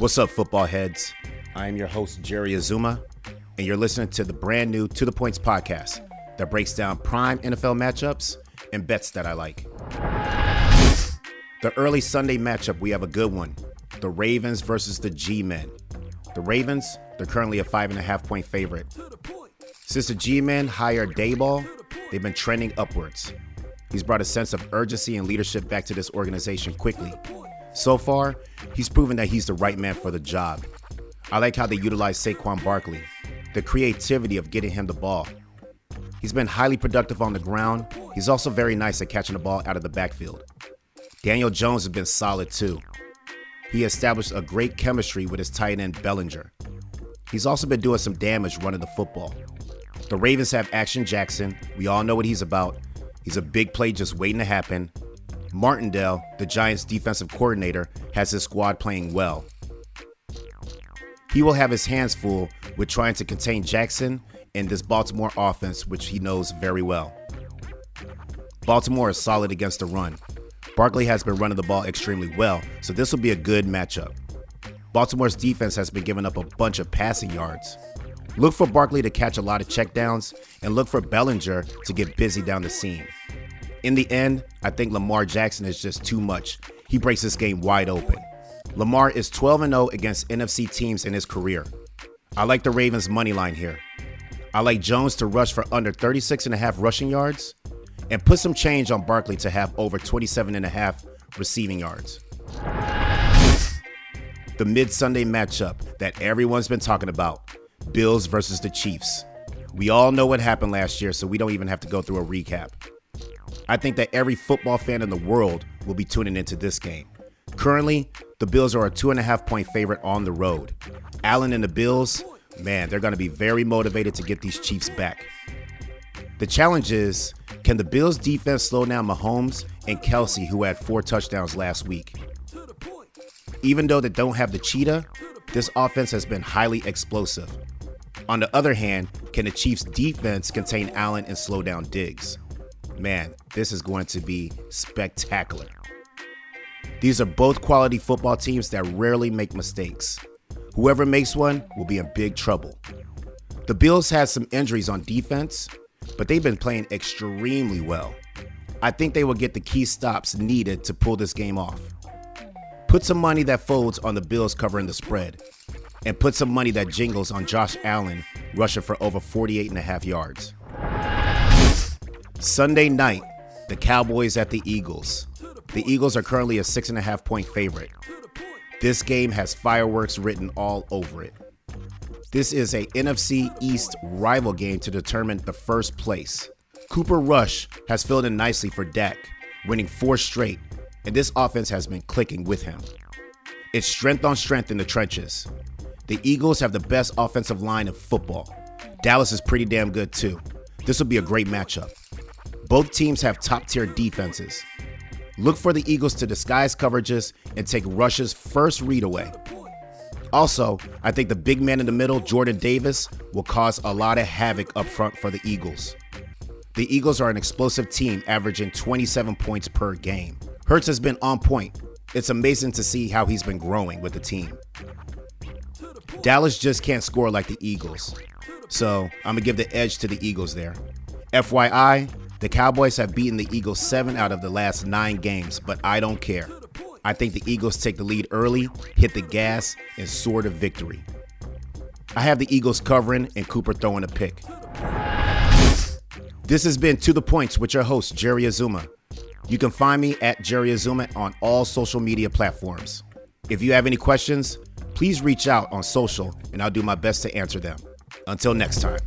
What's up, football heads? I am your host, Jerry Azumah, and you're listening to the brand new To the Points podcast that breaks down prime NFL matchups and bets that I like. The early Sunday matchup, we have a good one. The Ravens versus the G-Men. The Ravens, they're currently a 5.5-point favorite. Since the G-Men hired Dayball, they've been trending upwards. He's brought a sense of urgency and leadership back to this organization quickly. So far, he's proven that he's the right man for the job. I like how they utilize Saquon Barkley, the creativity of getting him the ball. He's been highly productive on the ground. He's also very nice at catching the ball out of the backfield. Daniel Jones has been solid too. He established a great chemistry with his tight end Bellinger. He's also been doing some damage running the football. The Ravens have Action Jackson. We all know what he's about. He's a big play just waiting to happen. Martindale, the Giants' defensive coordinator, has his squad playing well. He will have his hands full with trying to contain Jackson and this Baltimore offense, which he knows very well. Baltimore is solid against the run. Barkley has been running the ball extremely well, so this will be a good matchup. Baltimore's defense has been giving up a bunch of passing yards. Look for Barkley to catch a lot of checkdowns, and look for Bellinger to get busy down the seam. In the end, I think Lamar Jackson is just too much. He breaks this game wide open. Lamar is 12-0 against NFC teams in his career. I like the Ravens' money line here. I like Jones to rush for under 36.5 rushing yards and put some change on Barkley to have over 27.5 receiving yards. The mid-Sunday matchup that everyone's been talking about, Bills versus the Chiefs. We all know what happened last year, so we don't even have to go through a recap. I think that every football fan in the world will be tuning into this game. Currently, the Bills are a 2.5-point favorite on the road. Allen and the Bills, man, they're going to be very motivated to get these Chiefs back. The challenge is, can the Bills defense slow down Mahomes and Kelce, who had 4 touchdowns last week? Even though they don't have the cheetah, this offense has been highly explosive. On the other hand, can the Chiefs defense contain Allen and slow down Diggs? Man, this is going to be spectacular. These are both quality football teams that rarely make mistakes. Whoever makes one will be in big trouble. The Bills had some injuries on defense, but they've been playing extremely well. I think they will get the key stops needed to pull this game off. Put some money that folds on the Bills covering the spread, and put some money that jingles on Josh Allen rushing for over 48.5 yards. Sunday night, the Cowboys at the Eagles. The Eagles are currently a 6.5-point favorite. This game has fireworks written all over it. This is a NFC East rival game to determine the first place. Cooper Rush has filled in nicely for Dak, winning 4 straight, and this offense has been clicking with him. It's strength on strength in the trenches. The Eagles have the best offensive line in football. Dallas is pretty damn good too. This will be a great matchup. Both teams have top-tier defenses. Look for the Eagles to disguise coverages and take Rush's first read away. Also, I think the big man in the middle, Jordan Davis, will cause a lot of havoc up front for the Eagles. The Eagles are an explosive team, averaging 27 points per game. Hertz has been on point. It's amazing to see how he's been growing with the team. Dallas just can't score like the Eagles, so I'm going to give the edge to the Eagles there. FYI, the Cowboys have beaten the Eagles 7 out of the last 9 games, but I don't care. I think the Eagles take the lead early, hit the gas, and soar to victory. I have the Eagles covering and Cooper throwing a pick. This has been To The Points with your host, Jerry Azumah. You can find me at Jerry Azumah on all social media platforms. If you have any questions, please reach out on social and I'll do my best to answer them. Until next time.